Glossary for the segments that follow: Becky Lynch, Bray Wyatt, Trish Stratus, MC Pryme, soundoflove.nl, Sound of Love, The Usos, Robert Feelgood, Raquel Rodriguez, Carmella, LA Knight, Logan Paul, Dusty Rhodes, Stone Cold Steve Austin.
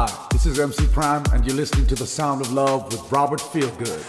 Hi, this is MC Pryme, and you're listening to The Sound of Love with Robert Feelgood.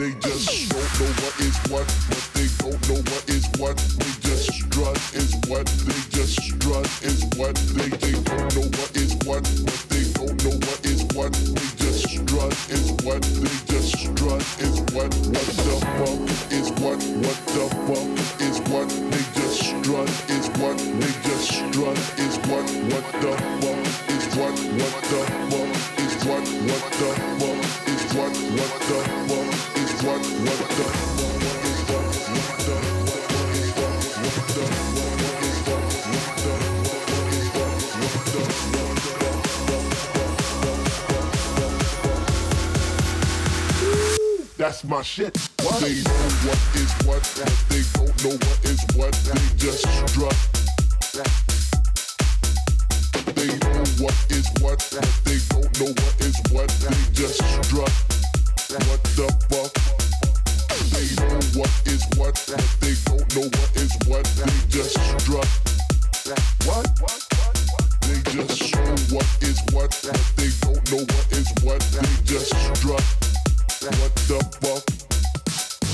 They just don't know what is what, but they don't know what is what. They just strut is what, they just strut is what. They don't know what is what, but they don't know what is what. They just strut is what, they just strut is what. What the fuck is what the fuck is what. They just strut is what, they just strut is what. What the fuck is what the fuck is what the fuck is what the fuck is what the fuck is what the fuck is what the fuck is what the fuck is what the fuck is. That's my shit. What? They know what is what, but they don't know what is what. They just strut. They know what is what, but they don't know what is what. They just strut. What the fuck? They know what is what, but they don't know what is what. They just strut. What? They just show what is what, but they don't know what is what. They just strut. What the fuck?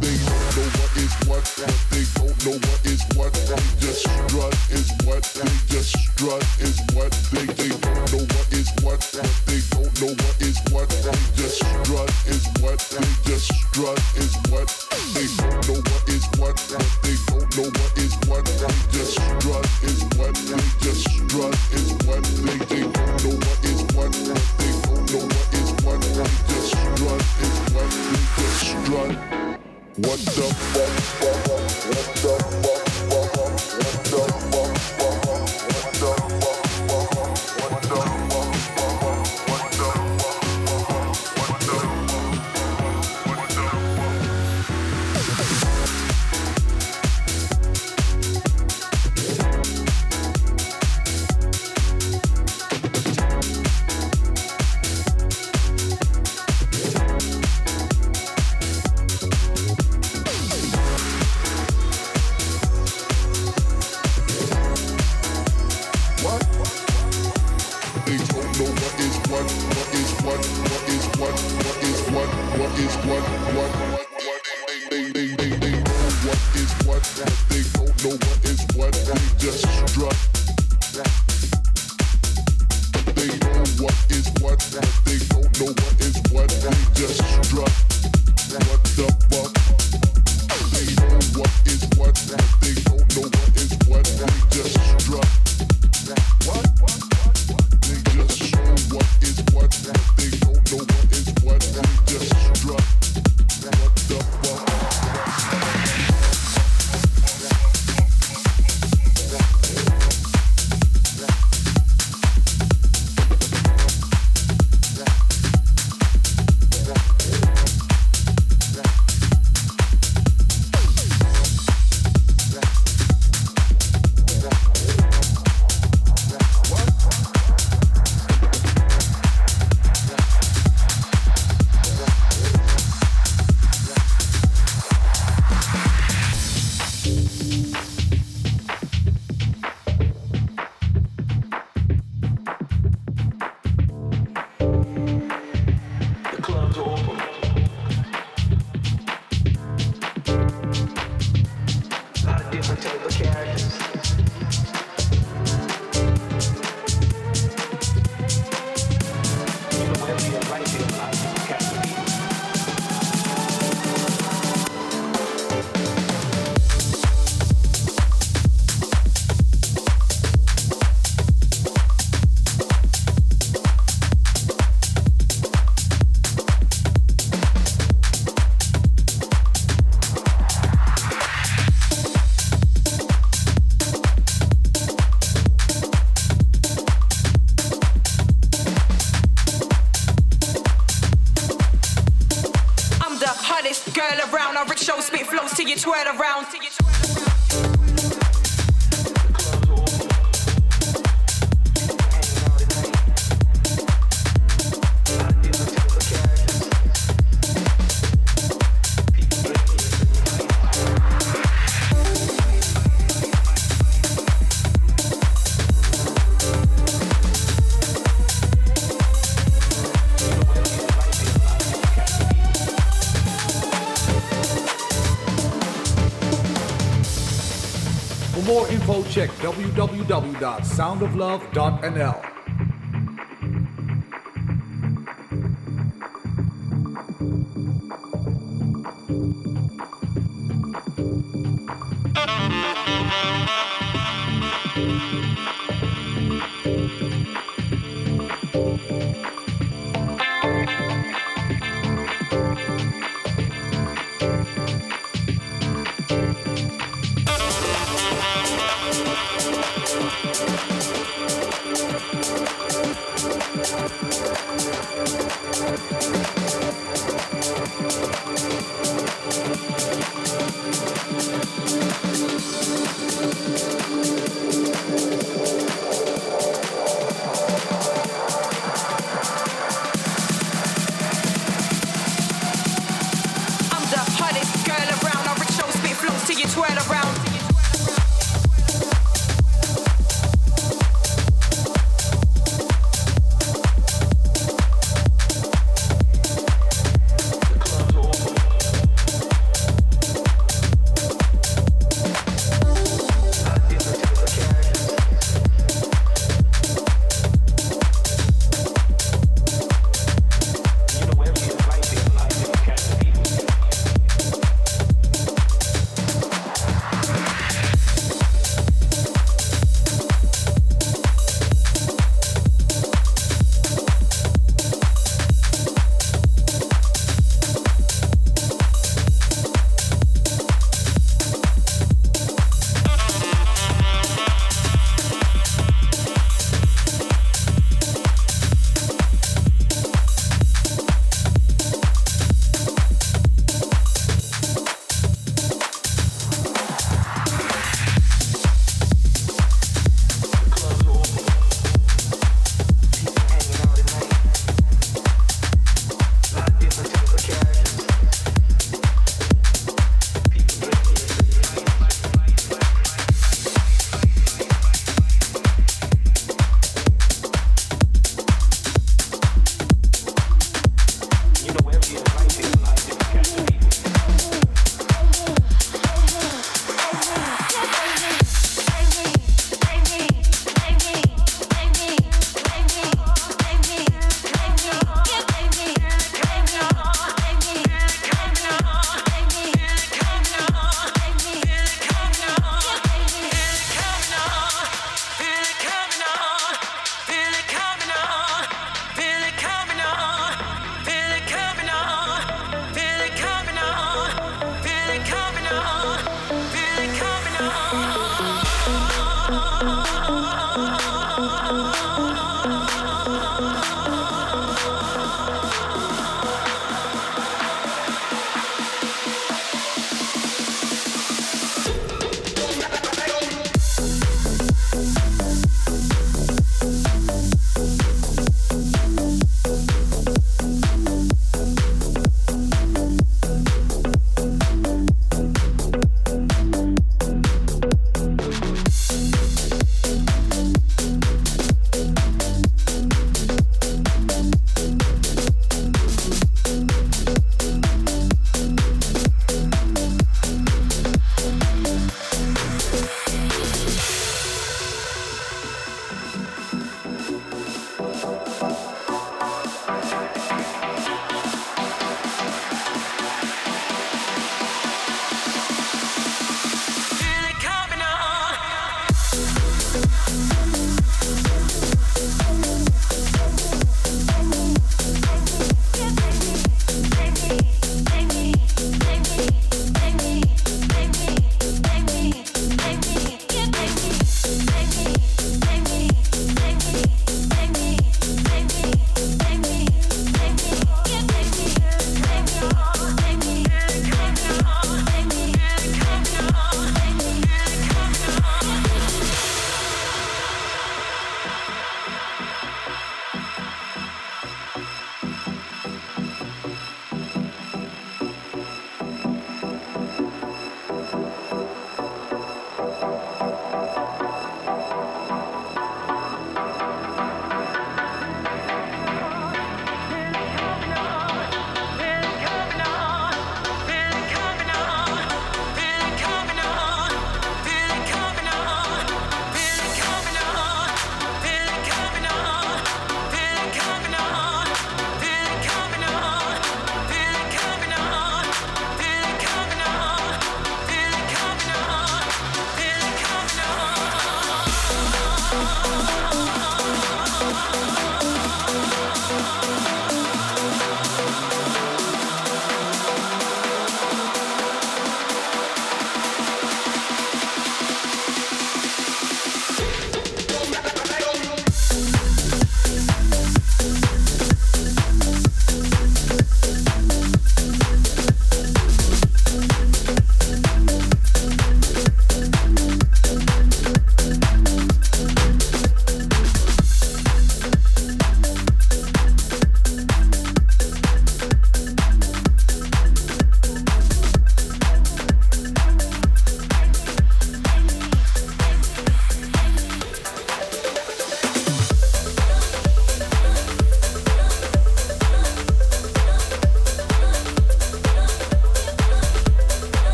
They don't know what is what, but they don't know what is what. They just strut is what, they just strut is what. They don't know what is what, but they don't know what is what. They just strut is what, they just strut is what. They don't know what is what, but they don't know what is what. They just strut is what, they just strut is what. They don't know what is what, but they don't know what is what. They just strut is what, they just strut. What the fuck? What the fuck? What the fuck? What the fuck? What the fuck? What the more info, check www.soundoflove.nl.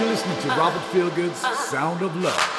You're listening to Robert Feelgood's Sound of Love.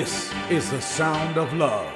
This is the sound of love.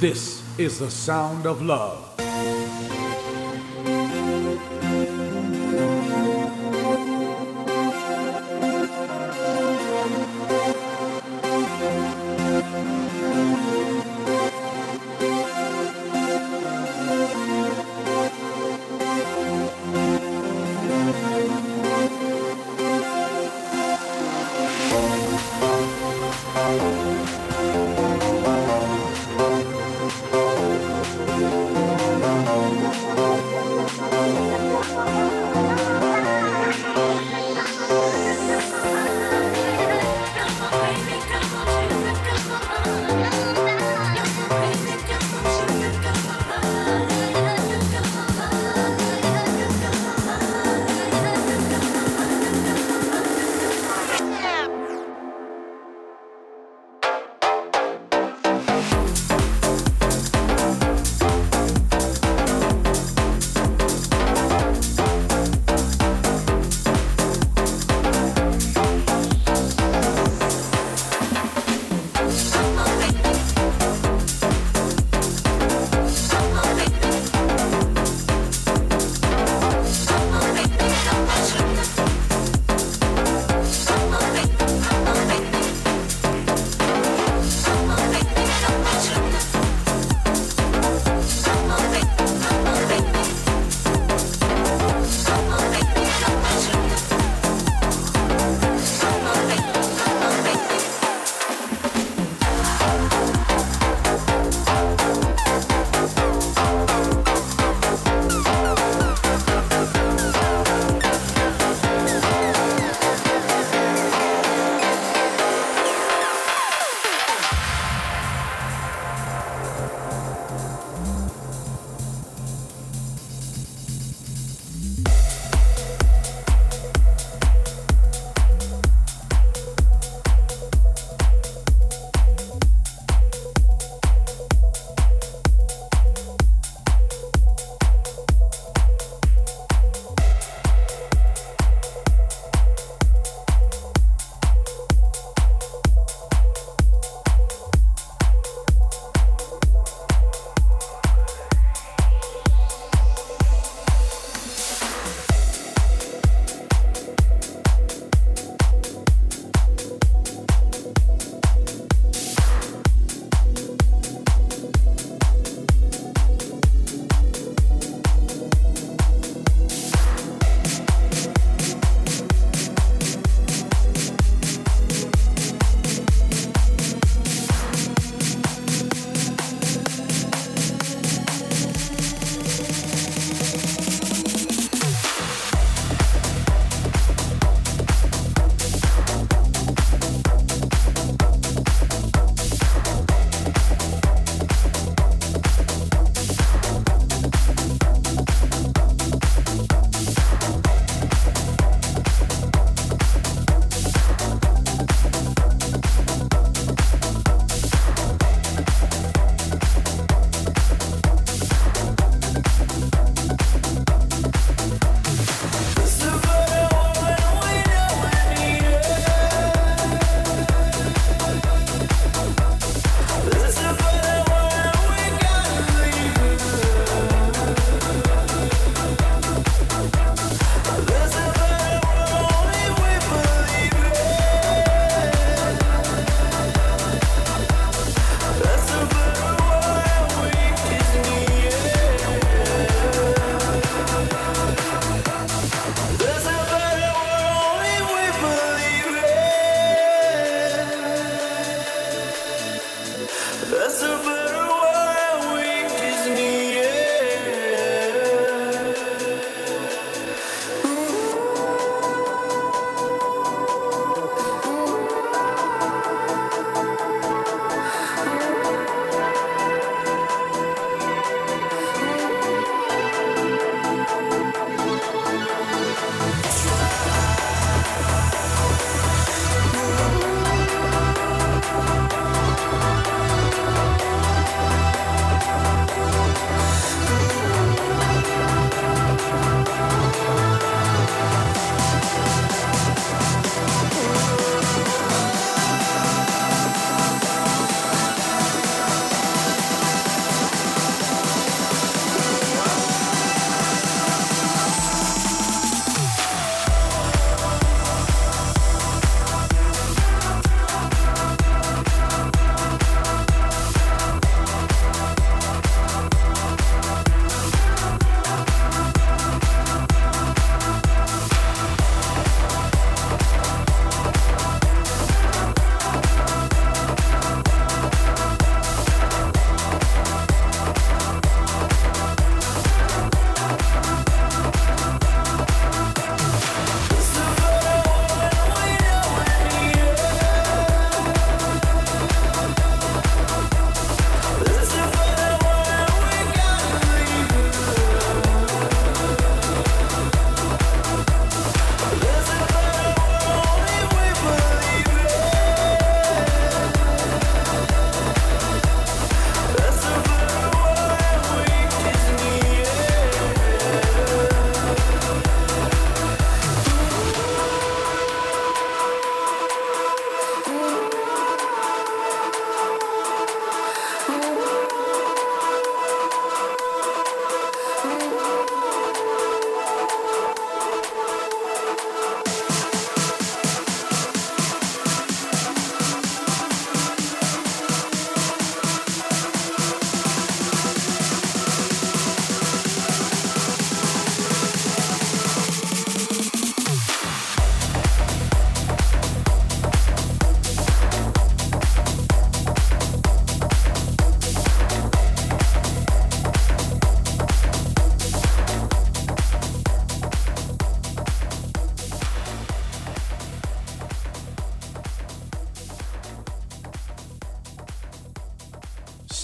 This is the sound of love.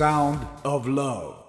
Sound of Love.